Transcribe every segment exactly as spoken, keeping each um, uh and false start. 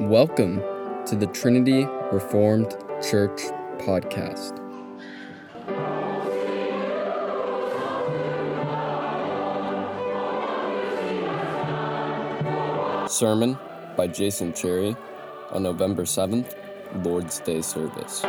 Welcome to the Trinity Reformed Church podcast. Sermon by Jason Cherry on November seventh, Lord's Day service.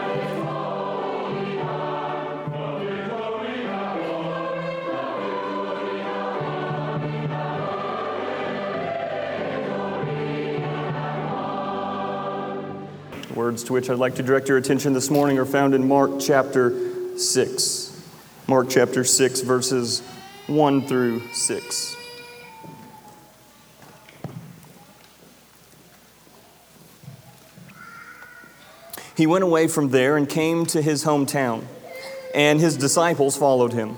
Words to which I'd like to direct your attention this morning are found in Mark chapter six. Mark chapter six, verses one through six. He went away from there and came to his hometown, and his disciples followed him.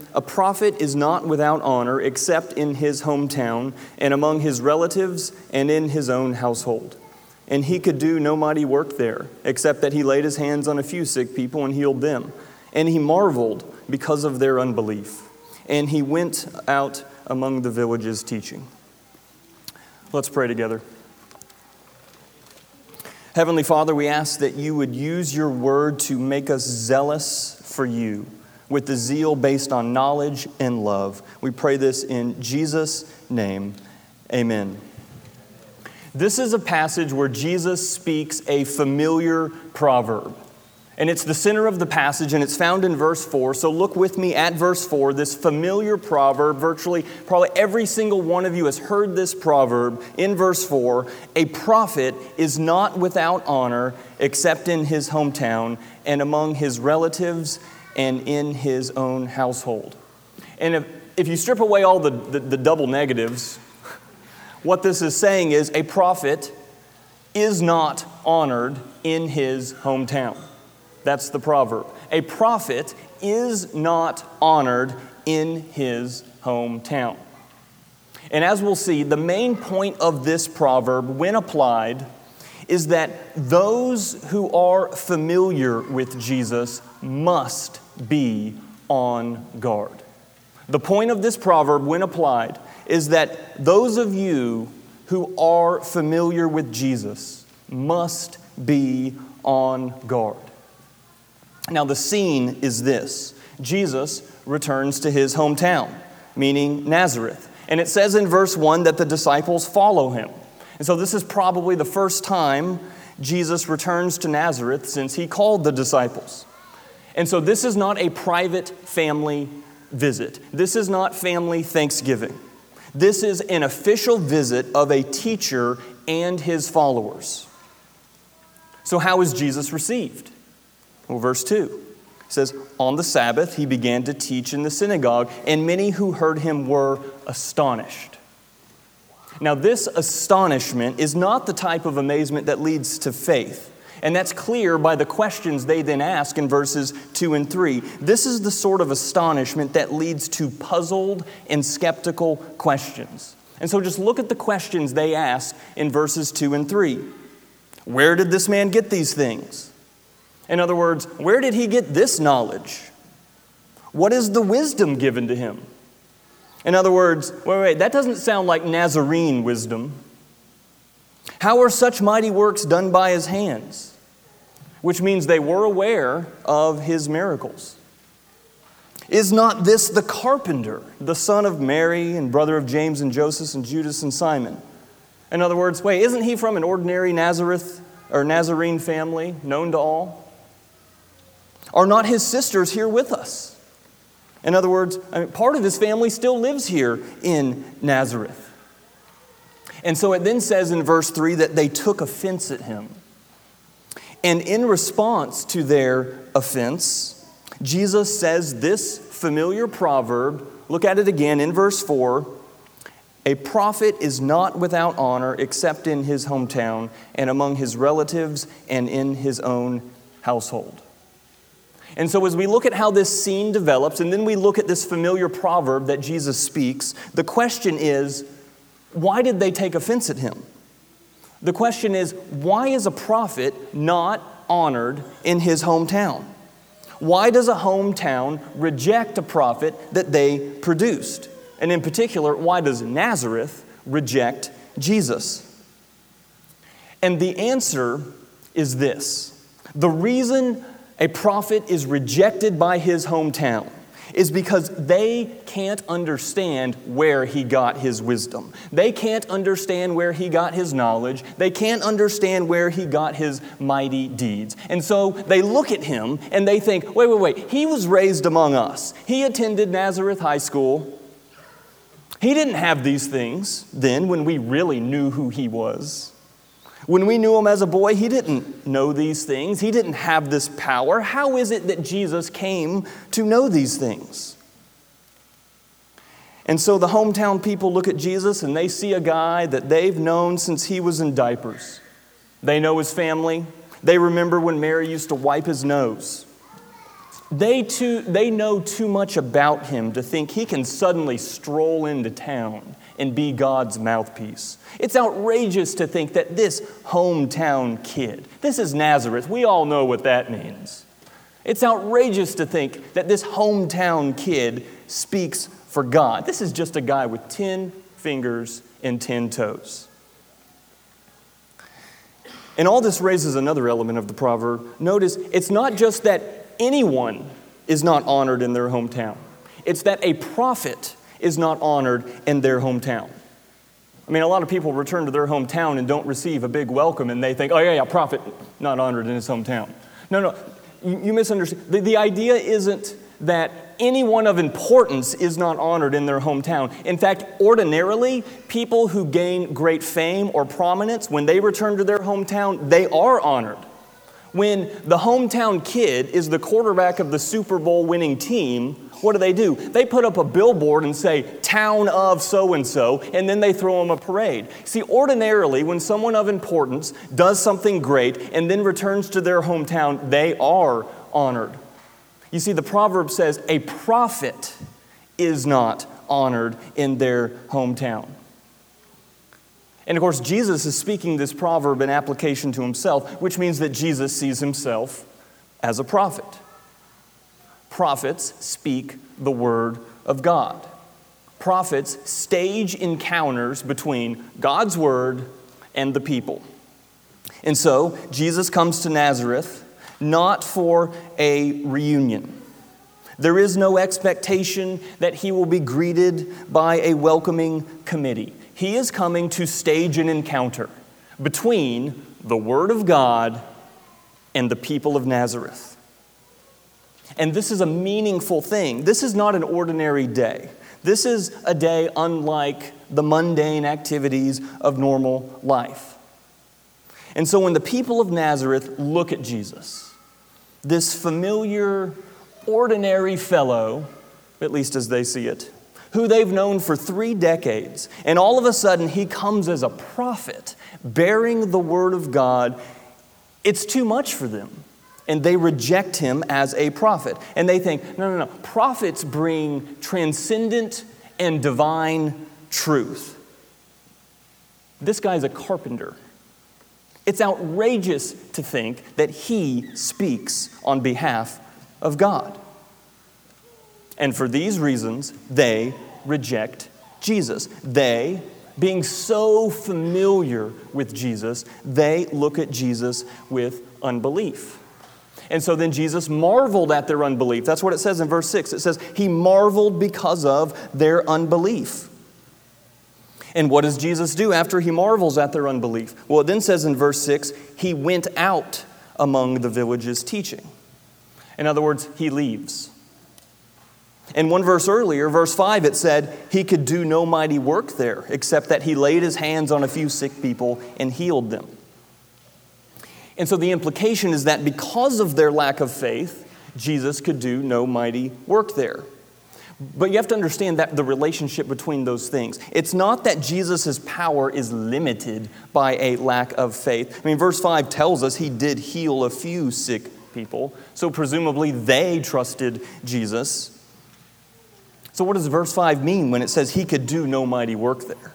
"A prophet is not without honor except in his hometown and among his relatives and in his own household." And he could do no mighty work there, except that he laid his hands on a few sick people and healed them. And he marveled because of their unbelief. And he went out among the villages teaching. Let's pray together. Heavenly Father, we ask that you would use your word to make us zealous for you, with the zeal based on knowledge and love. We pray this in Jesus' name. Amen. This is a passage where Jesus speaks a familiar proverb. And it's the center of the passage, and it's found in verse four. So look with me at verse four, this familiar proverb. Virtually, probably every single one of you has heard this proverb in verse four. A prophet is not without honor except in his hometown and among his relatives and in his own household. And if, if you strip away all the, the, the double negatives, what this is saying is a prophet is not honored in his hometown. That's the proverb. A prophet is not honored in his hometown. And as we'll see, the main point of this proverb, when applied, is that those who are familiar with Jesus must be on guard. The point of this proverb, when applied, is that those of you who are familiar with Jesus must be on guard. Now, the scene is this. Jesus returns to his hometown, meaning Nazareth. And it says in verse one that the disciples follow him. And so this is probably the first time Jesus returns to Nazareth since he called the disciples. And so this is not a private family visit. This is not family Thanksgiving. This is an official visit of a teacher and his followers. So how is Jesus received? Well, verse two says, "On the Sabbath he began to teach in the synagogue, and many who heard him were astonished." Now, this astonishment is not the type of amazement that leads to faith, and that's clear by the questions they then ask in verses two and three. This is the sort of astonishment that leads to puzzled and skeptical questions. And so just look at the questions they ask in verses two and three. Where did this man get these things? In other words, where did he get this knowledge? What is the wisdom given to him? In other words, wait, wait, that doesn't sound like Nazarene wisdom. How are such mighty works done by his hands? Which means they were aware of his miracles. Is not this the carpenter, the son of Mary and brother of James and Joseph and Judas and Simon? In other words, wait, isn't he from an ordinary Nazareth or Nazarene family, known to all? Are not his sisters here with us? In other words, I mean, part of his family still lives here in Nazareth. And so it then says in verse three that they took offense at him. And in response to their offense, Jesus says this familiar proverb, look at it again in verse four, "A prophet is not without honor except in his hometown and among his relatives and in his own household." And so as we look at how this scene develops, and then we look at this familiar proverb that Jesus speaks, the question is, why did they take offense at him? The question is, why is a prophet not honored in his hometown? Why does a hometown reject a prophet that they produced? And in particular, why does Nazareth reject Jesus? And the answer is this. The reason a prophet is rejected by his hometown is because they can't understand where he got his wisdom. They can't understand where he got his knowledge. They can't understand where he got his mighty deeds. And so they look at him and they think, wait, wait, wait, he was raised among us. He attended Nazareth High School. He didn't have these things then when we really knew who he was. When we knew him as a boy, he didn't know these things. He didn't have this power. How is it that Jesus came to know these things? And so the hometown people look at Jesus and they see a guy that they've known since he was in diapers. They know his family. They remember when Mary used to wipe his nose. They too, they know too much about him to think he can suddenly stroll into town and be God's mouthpiece. It's outrageous to think that this hometown kid, this is Nazareth, we all know what that means. It's outrageous to think that this hometown kid speaks for God. This is just a guy with ten fingers and ten toes. And all this raises another element of the proverb. Notice, it's not just that anyone is not honored in their hometown. It's that a prophet is not honored in their hometown. I mean, a lot of people return to their hometown and don't receive a big welcome, and they think, oh, yeah, yeah, prophet not honored in his hometown. No, no, you, you misunderstand. The, the idea isn't that anyone of importance is not honored in their hometown. In fact, ordinarily, people who gain great fame or prominence, when they return to their hometown, they are honored. When the hometown kid is the quarterback of the Super Bowl winning team, what do they do? They put up a billboard and say, town of so-and-so, and then they throw them a parade. See, ordinarily, when someone of importance does something great and then returns to their hometown, they are honored. You see, the proverb says, a prophet is not honored in their hometown. And of course, Jesus is speaking this proverb in application to himself, which means that Jesus sees himself as a prophet. Prophets speak the word of God. Prophets stage encounters between God's word and the people. And so, Jesus comes to Nazareth not for a reunion. There is no expectation that he will be greeted by a welcoming committee. He is coming to stage an encounter between the Word of God and the people of Nazareth. And this is a meaningful thing. This is not an ordinary day. This is a day unlike the mundane activities of normal life. And so when the people of Nazareth look at Jesus, this familiar, ordinary fellow, at least as they see it, who they've known for three decades, and all of a sudden he comes as a prophet, bearing the word of God, it's too much for them. And they reject him as a prophet. And they think, no, no, no, prophets bring transcendent and divine truth. This guy's a carpenter. It's outrageous to think that he speaks on behalf of God. And for these reasons, they reject Jesus. They, being so familiar with Jesus, they look at Jesus with unbelief. And so then Jesus marveled at their unbelief. That's what it says in verse six. It says, he marveled because of their unbelief. And what does Jesus do after he marvels at their unbelief? Well, it then says in verse six, he went out among the villages teaching. In other words, he leaves. And one verse earlier, verse five, it said, he could do no mighty work there, except that he laid his hands on a few sick people and healed them. And so the implication is that because of their lack of faith, Jesus could do no mighty work there. But you have to understand that the relationship between those things. It's not that Jesus' power is limited by a lack of faith. I mean, verse five tells us he did heal a few sick people. So presumably they trusted Jesus. So what does verse five mean when it says he could do no mighty work there?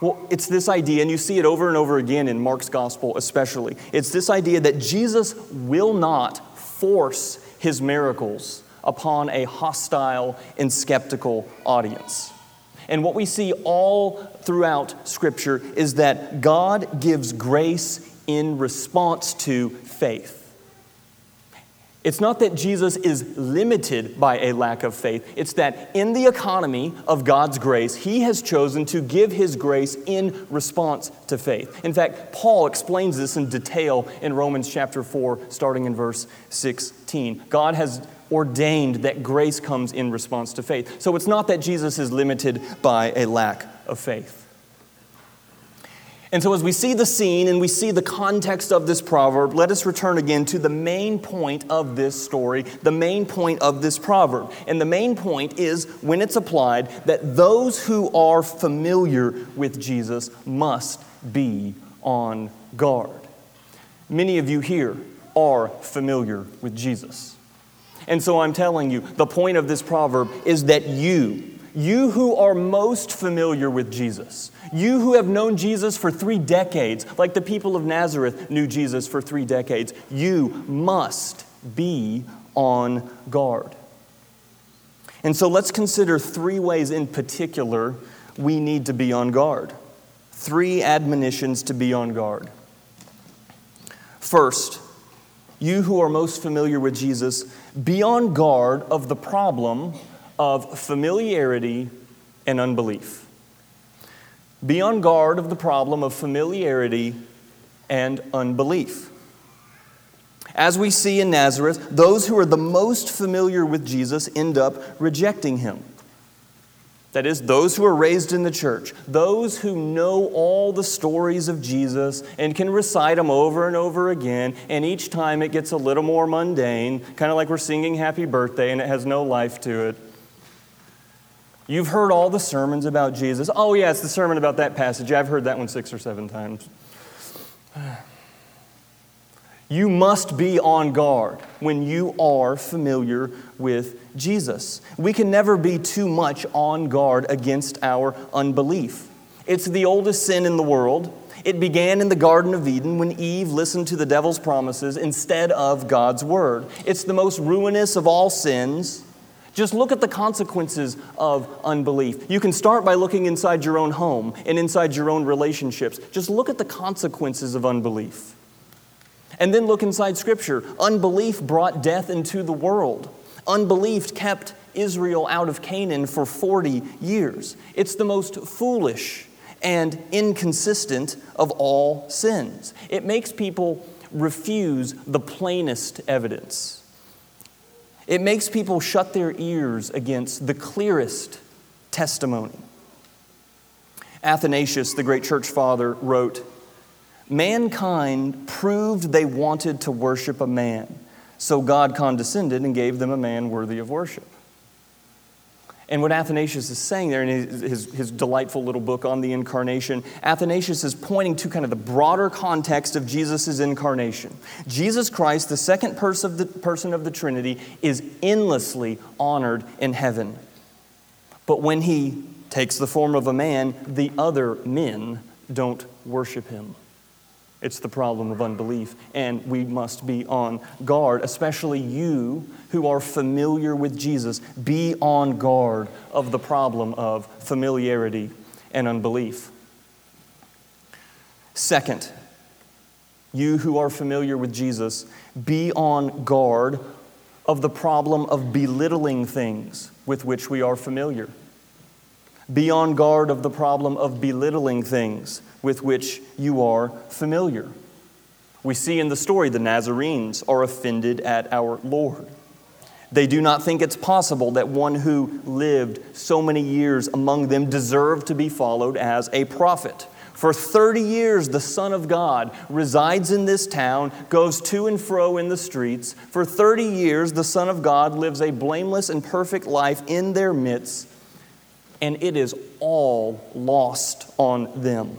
Well, it's this idea, and you see it over and over again in Mark's gospel especially. It's this idea that Jesus will not force his miracles upon a hostile and skeptical audience. And what we see all throughout Scripture is that God gives grace in response to faith. It's not that Jesus is limited by a lack of faith. It's that in the economy of God's grace, he has chosen to give his grace in response to faith. In fact, Paul explains this in detail in Romans chapter four, starting in verse sixteen. God has ordained that grace comes in response to faith. So it's not that Jesus is limited by a lack of faith. And so as we see the scene and we see the context of this proverb, let us return again to the main point of this story, the main point of this proverb. And the main point is, when it's applied, that those who are familiar with Jesus must be on guard. Many of you here are familiar with Jesus. And so I'm telling you, the point of this proverb is that you, you who are most familiar with Jesus, you who have known Jesus for three decades, like the people of Nazareth knew Jesus for three decades, you must be on guard. And so let's consider three ways in particular we need to be on guard. Three admonitions to be on guard. First, you who are most familiar with Jesus, be on guard of the problem of familiarity and unbelief. Be on guard of the problem of familiarity and unbelief. As we see in Nazareth, those who are the most familiar with Jesus end up rejecting him. That is, those who are raised in the church, those who know all the stories of Jesus and can recite them over and over again, and each time it gets a little more mundane, kind of like we're singing Happy Birthday and it has no life to it. You've heard all the sermons about Jesus. Oh yeah, it's the sermon about that passage. I've heard that one six or seven times. You must be on guard when you are familiar with Jesus. We can never be too much on guard against our unbelief. It's the oldest sin in the world. It began in the Garden of Eden when Eve listened to the devil's promises instead of God's word. It's the most ruinous of all sins. Just look at the consequences of unbelief. You can start by looking inside your own home and inside your own relationships. Just look at the consequences of unbelief. And then look inside Scripture. Unbelief brought death into the world. Unbelief kept Israel out of Canaan for forty years. It's the most foolish and inconsistent of all sins. It makes people refuse the plainest evidence. It makes people shut their ears against the clearest testimony. Athanasius, the great church father, wrote, "Mankind proved they wanted to worship a man, so God condescended and gave them a man worthy of worship." And what Athanasius is saying there in his, his delightful little book on the incarnation, Athanasius is pointing to kind of the broader context of Jesus' incarnation. Jesus Christ, the second person of the, person of the Trinity, is endlessly honored in heaven. But when he takes the form of a man, the other men don't worship him. It's the problem of unbelief, and we must be on guard, especially you who are familiar with Jesus. Be on guard of the problem of familiarity and unbelief. Second, you who are familiar with Jesus, be on guard of the problem of belittling things with which we are familiar. Be on guard of the problem of belittling things with which you are familiar. We see in the story the Nazarenes are offended at our Lord. They do not think it's possible that one who lived so many years among them deserved to be followed as a prophet. For thirty years, the Son of God resides in this town, goes to and fro in the streets. For thirty years, the Son of God lives a blameless and perfect life in their midst. And it is all lost on them.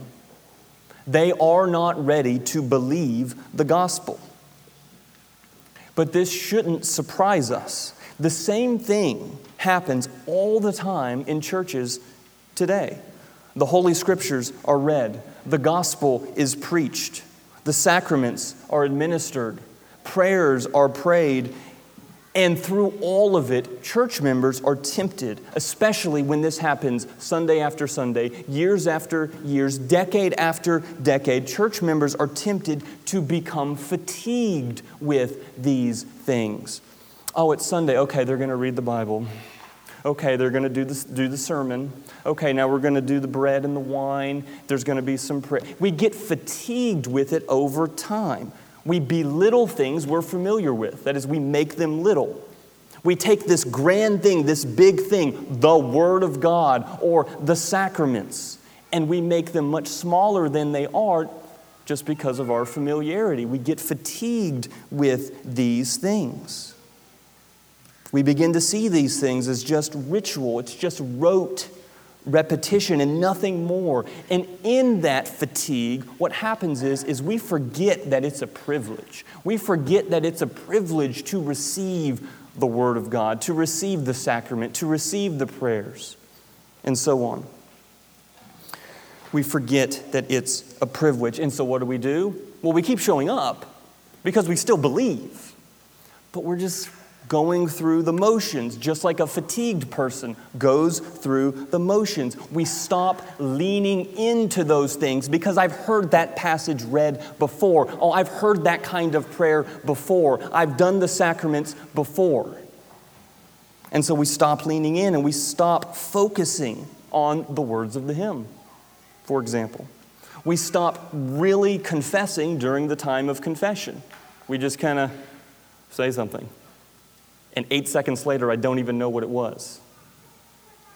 They are not ready to believe the gospel. But this shouldn't surprise us. The same thing happens all the time in churches today. The Holy Scriptures are read. The gospel is preached. The sacraments are administered. Prayers are prayed. And through all of it, church members are tempted, especially when this happens Sunday after Sunday, years after years, decade after decade. Church members are tempted to become fatigued with these things. Oh, it's Sunday. Okay, they're going to read the Bible. Okay, they're going to do the, do the sermon. Okay, now we're going to do the bread and the wine. There's going to be some prayer. We get fatigued with it over time. We belittle things we're familiar with. That is, we make them little. We take this grand thing, this big thing, the Word of God or the sacraments, and we make them much smaller than they are just because of our familiarity. We get fatigued with these things. We begin to see these things as just ritual. It's just rote repetition and nothing more. And in that fatigue, what happens is, is we forget that it's a privilege. We forget that it's a privilege to receive the Word of God, to receive the sacrament, to receive the prayers, and so on. We forget that it's a privilege. And so what do we do? Well, we keep showing up because we still believe, but we're just going through the motions, just like a fatigued person goes through the motions. We stop leaning into those things because I've heard that passage read before. Oh, I've heard that kind of prayer before. I've done the sacraments before. And so we stop leaning in and we stop focusing on the words of the hymn, for example. We stop really confessing during the time of confession. We just kind of say something. And eight seconds later, I don't even know what it was.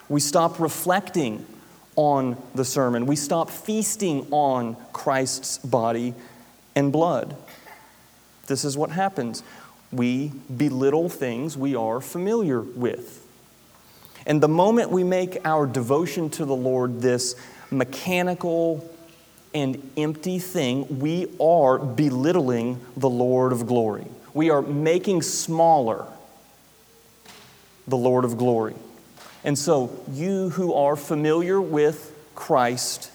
We stop reflecting on the sermon. We stop feasting on Christ's body and blood. This is what happens. We belittle things we are familiar with. And the moment we make our devotion to the Lord this mechanical and empty thing, we are belittling the Lord of glory. We are making smaller the Lord of glory. And so, you who are familiar with Christ,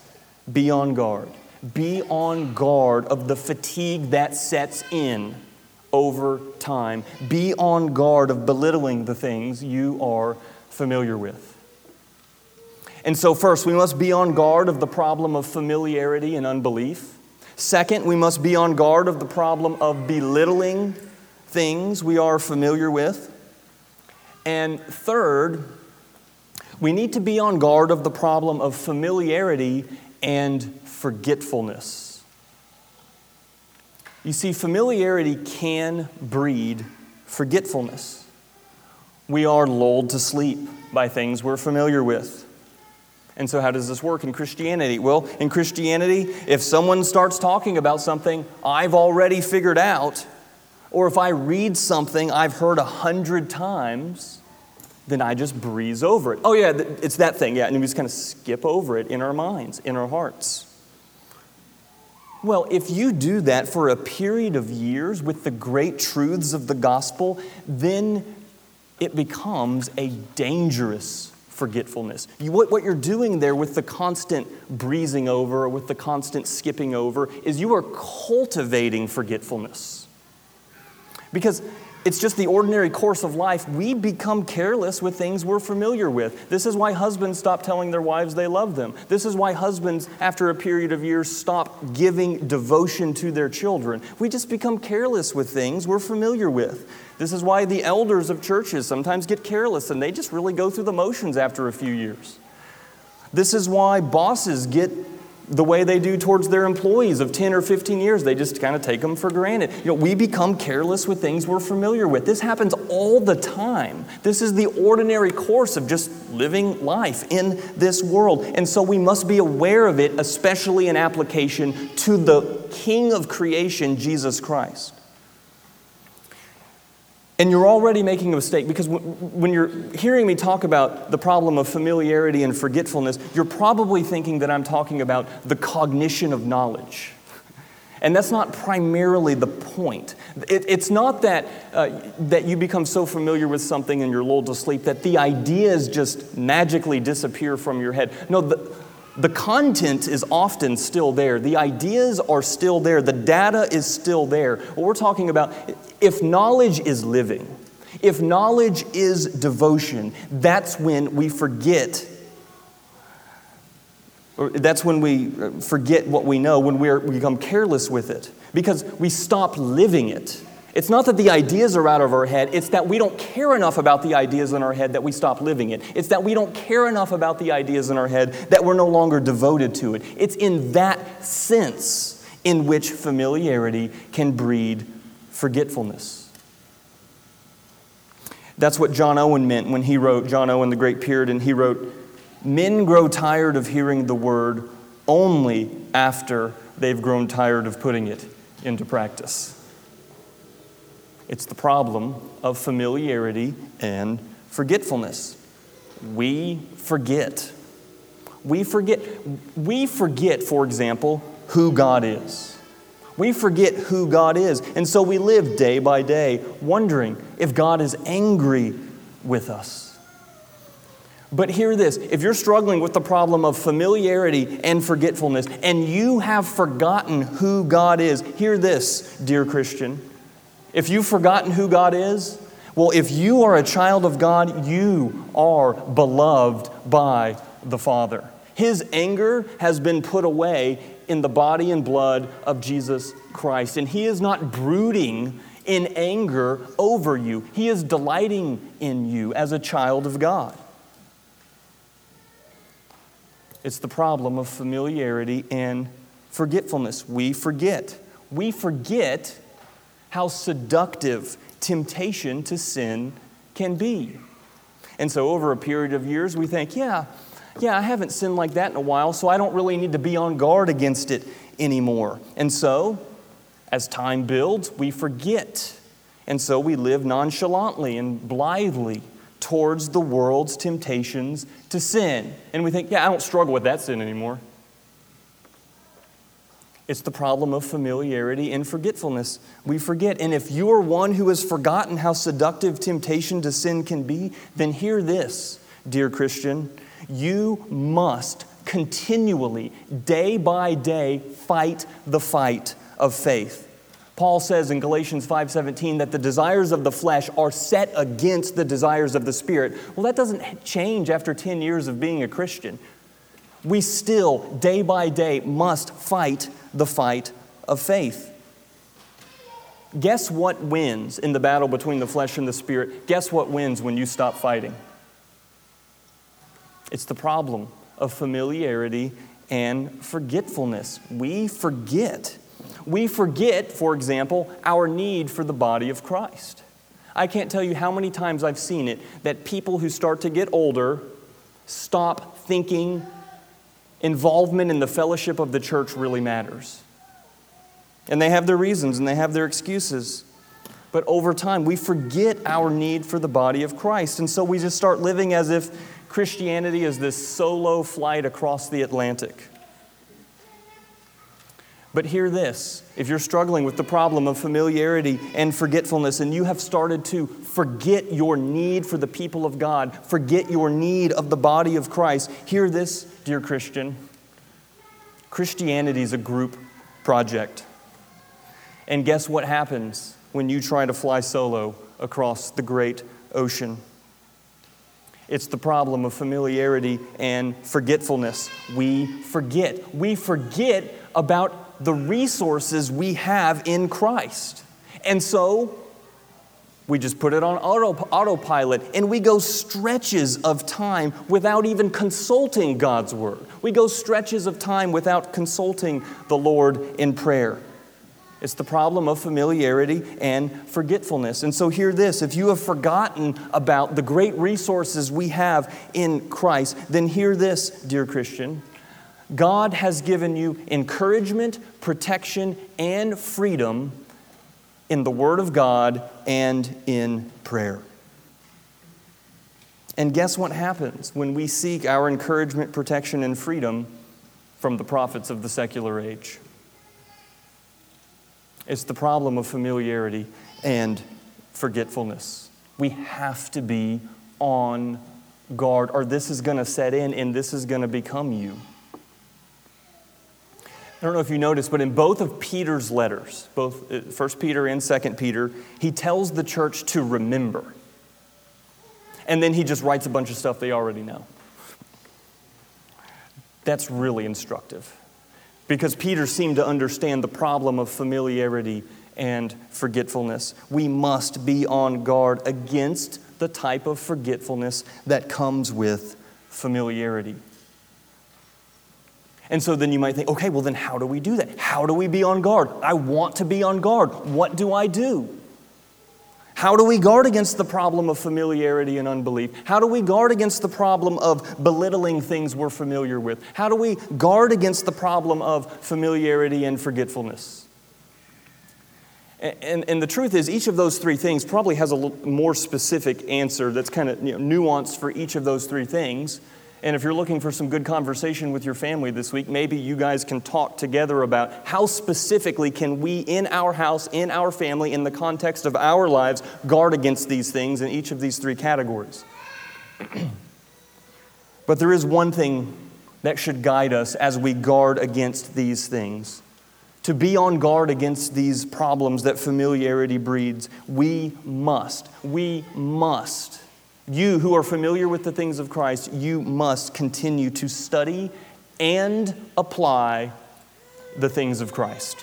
be on guard. Be on guard of the fatigue that sets in over time. Be on guard of belittling the things you are familiar with. And so, first, we must be on guard of the problem of familiarity and unbelief. Second, we must be on guard of the problem of belittling things we are familiar with. And third, we need to be on guard of the problem of familiarity and forgetfulness. You see, familiarity can breed forgetfulness. We are lulled to sleep by things we're familiar with. And so how does this work in Christianity? Well, in Christianity, if someone starts talking about something I've already figured out, or if I read something I've heard a hundred times, then I just breeze over it. Oh yeah, it's that thing, yeah. And we just kind of skip over it in our minds, in our hearts. Well, if you do that for a period of years with the great truths of the gospel, then it becomes a dangerous forgetfulness. You, what, what you're doing there with the constant breezing over, or with the constant skipping over, is you are cultivating forgetfulness. Because it's just the ordinary course of life. We become careless with things we're familiar with. This is why husbands stop telling their wives they love them. This is why husbands, after a period of years, stop giving devotion to their children. We just become careless with things we're familiar with. This is why the elders of churches sometimes get careless and they just really go through the motions after a few years. This is why bosses get the way they do towards their employees of ten or fifteen years. They just kind of take them for granted. You know, we become careless with things we're familiar with. This happens all the time. This is the ordinary course of just living life in this world. And so we must be aware of it, especially in application to the King of creation, Jesus Christ. And you're already making a mistake, because when you're hearing me talk about the problem of familiarity and forgetfulness, you're probably thinking that I'm talking about the cognition of knowledge. And that's not primarily the point. It, it's not that uh, that you become so familiar with something and you're lulled to sleep that the ideas just magically disappear from your head. No, the, the content is often still there. The ideas are still there. The data is still there. What we're talking about, if knowledge is living, if knowledge is devotion, that's when we forget That's when we forget what we know, when we're, we become careless with it, because we stop living it. It's not that the ideas are out of our head. It's that we don't care enough about the ideas in our head that we stop living it. It's that we don't care enough about the ideas in our head that we're no longer devoted to it. It's in that sense in which familiarity can breed forgetfulness. That's what John Owen meant when he wrote, John Owen, the great Puritan, he wrote, "Men grow tired of hearing the word only after they've grown tired of putting it into practice." It's the problem of familiarity and forgetfulness. We forget. We forget, we forget, for example, who God is. We forget who God is. And so we live day by day wondering if God is angry with us. But hear this, if you're struggling with the problem of familiarity and forgetfulness, and you have forgotten who God is, hear this, dear Christian. If you've forgotten who God is, well, if you are a child of God, you are beloved by the Father. His anger has been put away in the body and blood of Jesus Christ, and He is not brooding in anger over you. He is delighting in you as a child of God. It's the problem of familiarity and forgetfulness. We forget. We forget how seductive temptation to sin can be. And so over a period of years, we think, yeah, yeah, I haven't sinned like that in a while, so I don't really need to be on guard against it anymore. And so, as time builds, we forget. And so we live nonchalantly and blithely towards the world's temptations to sin. And we think, yeah, I don't struggle with that sin anymore. It's the problem of familiarity and forgetfulness. We forget. And if you are one who has forgotten how seductive temptation to sin can be, then hear this, dear Christian. You must continually, day by day, fight the fight of faith. Paul says in Galatians five seventeen that the desires of the flesh are set against the desires of the Spirit. Well, that doesn't change after ten years of being a Christian. We still, day by day, must fight the fight of faith. Guess what wins in the battle between the flesh and the Spirit? Guess what wins when you stop fighting? It's the problem of familiarity and forgetfulness. We forget. We forget, for example, our need for the body of Christ. I can't tell you how many times I've seen it that people who start to get older stop thinking involvement in the fellowship of the church really matters. And they have their reasons and they have their excuses. But over time, we forget our need for the body of Christ. And so we just start living as if Christianity is this solo flight across the Atlantic. But hear this, if you're struggling with the problem of familiarity and forgetfulness and you have started to forget your need for the people of God, forget your need of the body of Christ, hear this, dear Christian. Christianity is a group project. And guess what happens when you try to fly solo across the great ocean? It's the problem of familiarity and forgetfulness. We forget. We forget about the resources we have in Christ. And so we just put it on auto, autopilot and we go stretches of time without even consulting God's word. We go stretches of time without consulting the Lord in prayer. It's the problem of familiarity and forgetfulness. And so hear this, if you have forgotten about the great resources we have in Christ, then hear this, dear Christian. God has given you encouragement, protection, and freedom in the Word of God and in prayer. And guess what happens when we seek our encouragement, protection, and freedom from the prophets of the secular age? It's the problem of familiarity and forgetfulness. We have to be on guard, or this is going to set in and this is going to become you. I don't know if you noticed, but in both of Peter's letters, both First Peter and Second Peter, he tells the church to remember. And then he just writes a bunch of stuff they already know. That's really instructive, because Peter seemed to understand the problem of familiarity and forgetfulness. We must be on guard against the type of forgetfulness that comes with familiarity. And so then you might think, okay, well then how do we do that? How do we be on guard? I want to be on guard. What do I do? How do we guard against the problem of familiarity and unbelief? How do we guard against the problem of belittling things we're familiar with? How do we guard against the problem of familiarity and forgetfulness? And, and, and the truth is, each of those three things probably has a more specific answer that's kind of, you know, nuanced for each of those three things. And if you're looking for some good conversation with your family this week, maybe you guys can talk together about how specifically can we, in our house, in our family, in the context of our lives, guard against these things in each of these three categories. But there is one thing that should guide us as we guard against these things. To be on guard against these problems that familiarity breeds, we must, we must... you who are familiar with the things of Christ, you must continue to study and apply the things of Christ.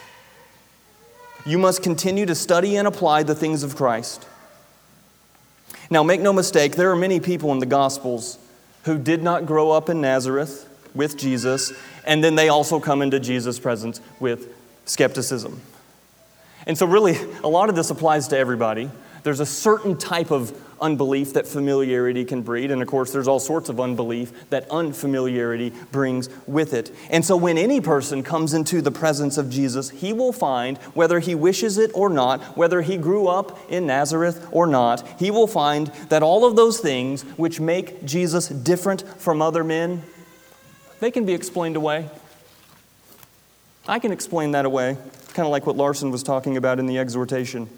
You must continue to study and apply the things of Christ. Now, make no mistake, there are many people in the Gospels who did not grow up in Nazareth with Jesus, and then they also come into Jesus' presence with skepticism. And so really, a lot of this applies to everybody. There's a certain type of unbelief that familiarity can breed, and of course there's all sorts of unbelief that unfamiliarity brings with it. And so when any person comes into the presence of Jesus, he will find, whether he wishes it or not, whether he grew up in Nazareth or not, he will find that all of those things which make Jesus different from other men, they can be explained away. I can explain that away. It's kind of like what Larson was talking about in the exhortation.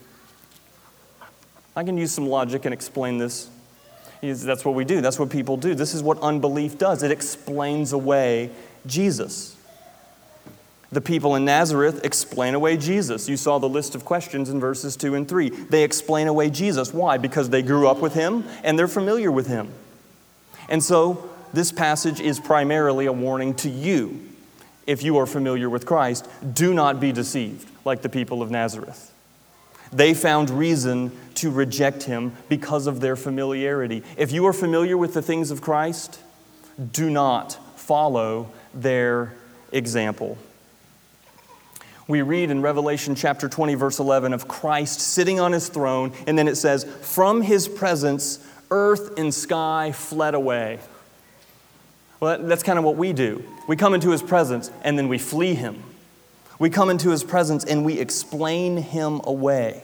I can use some logic and explain this. That's what we do. That's what people do. This is what unbelief does. It explains away Jesus. The people in Nazareth explain away Jesus. You saw the list of questions in verses two and three. They explain away Jesus. Why? Because they grew up with him and they're familiar with him. And so this passage is primarily a warning to you. If you are familiar with Christ, do not be deceived like the people of Nazareth. They found reason to reject him because of their familiarity. If you are familiar with the things of Christ, do not follow their example. We read in Revelation chapter twenty, verse eleven, of Christ sitting on his throne, and then it says, "From his presence, earth and sky fled away." Well, that's kind of what we do. We come into his presence, and then we flee him. We come into his presence and we explain him away.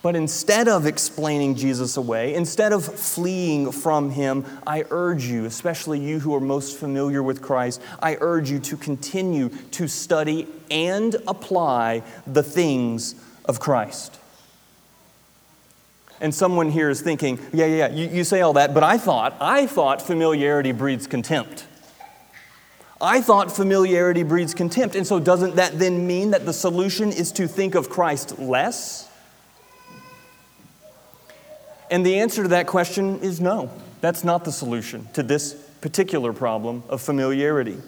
But instead of explaining Jesus away, instead of fleeing from him, I urge you, especially you who are most familiar with Christ, I urge you to continue to study and apply the things of Christ. And someone here is thinking, yeah, yeah, yeah, you, you say all that, but I thought, I thought familiarity breeds contempt. I thought familiarity breeds contempt, and so doesn't that then mean that the solution is to think of Christ less? And the answer to that question is no. That's not the solution to this particular problem of familiarity.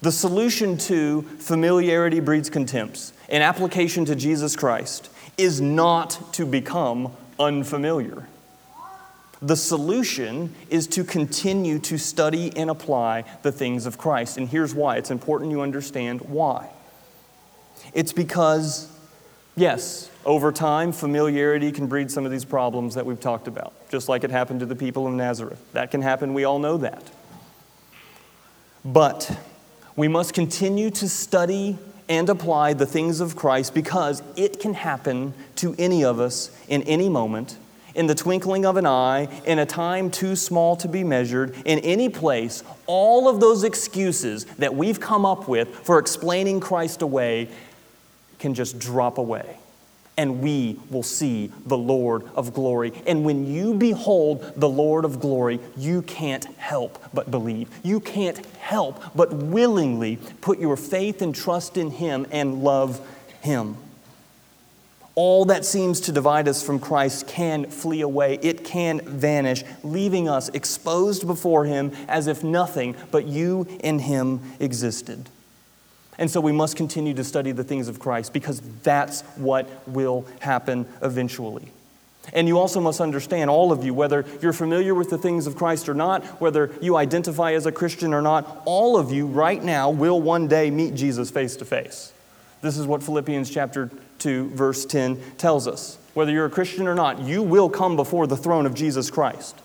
The solution to familiarity breeds contempt, in application to Jesus Christ, is not to become unfamiliar. The solution is to continue to study and apply the things of Christ. And here's why. It's important you understand why. It's because, yes, over time, familiarity can breed some of these problems that we've talked about, just like it happened to the people of Nazareth. That can happen. We all know that. But we must continue to study and apply the things of Christ, because it can happen to any of us in any moment, in the twinkling of an eye, in a time too small to be measured, in any place. All of those excuses that we've come up with for explaining Christ away can just drop away, and we will see the Lord of glory. And when you behold the Lord of glory, you can't help but believe. You can't help but willingly put your faith and trust in Him and love Him. All that seems to divide us from Christ can flee away. It can vanish, leaving us exposed before Him as if nothing but you and Him existed. And so we must continue to study the things of Christ, because that's what will happen eventually. And you also must understand, all of you, whether you're familiar with the things of Christ or not, whether you identify as a Christian or not, all of you right now will one day meet Jesus face to face. This is what Philippians chapter two, verse ten tells us. Whether you're a Christian or not, you will come before the throne of Jesus Christ.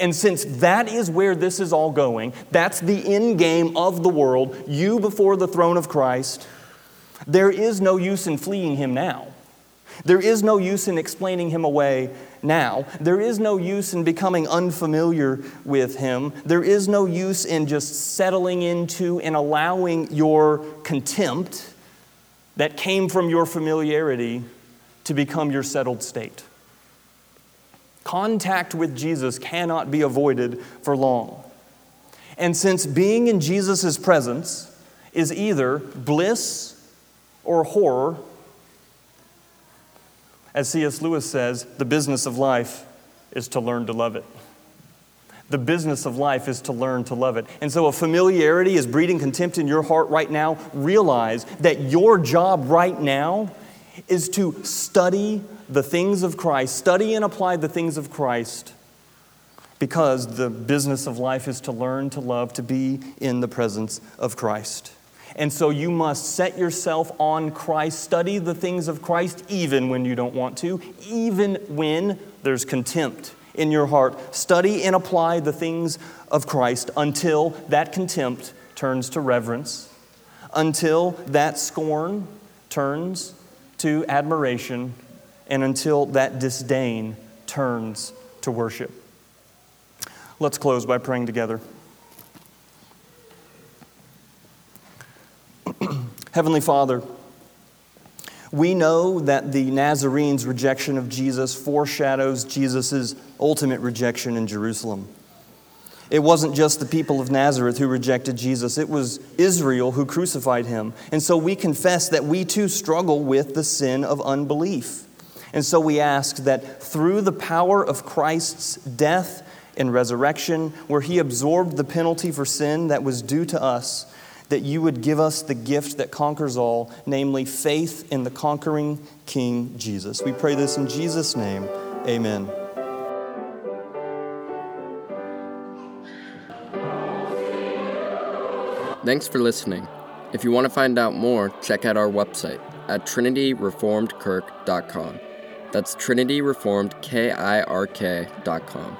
And since that is where this is all going, that's the end game of the world, you before the throne of Christ, there is no use in fleeing Him now. There is no use in explaining Him away now. There is no use in becoming unfamiliar with Him. There is no use in just settling into and allowing your contempt that came from your familiarity to become your settled state. Contact with Jesus cannot be avoided for long. And since being in Jesus' presence is either bliss or horror, as C S Lewis says, the business of life is to learn to love it. The business of life is to learn to love it. And so if familiarity is breeding contempt in your heart right now, realize that your job right now is to study the things of Christ, study and apply the things of Christ, because the business of life is to learn to love, to be in the presence of Christ. And so you must set yourself on Christ, study the things of Christ, even when you don't want to, even when there's contempt in your heart. Study and apply the things of Christ until that contempt turns to reverence, until that scorn turns to admiration, and until that disdain turns to worship. Let's close by praying together. Heavenly Father, we know that the Nazarenes' rejection of Jesus foreshadows Jesus' ultimate rejection in Jerusalem. It wasn't just the people of Nazareth who rejected Jesus. It was Israel who crucified Him. And so we confess that we too struggle with the sin of unbelief. And so we ask that through the power of Christ's death and resurrection, where He absorbed the penalty for sin that was due to us, that You would give us the gift that conquers all, namely faith in the conquering King Jesus. We pray this in Jesus' name. Amen. Thanks for listening. If you want to find out more, check out our website at trinity reformed kirk dot com. That's trinity reformed kirk dot com.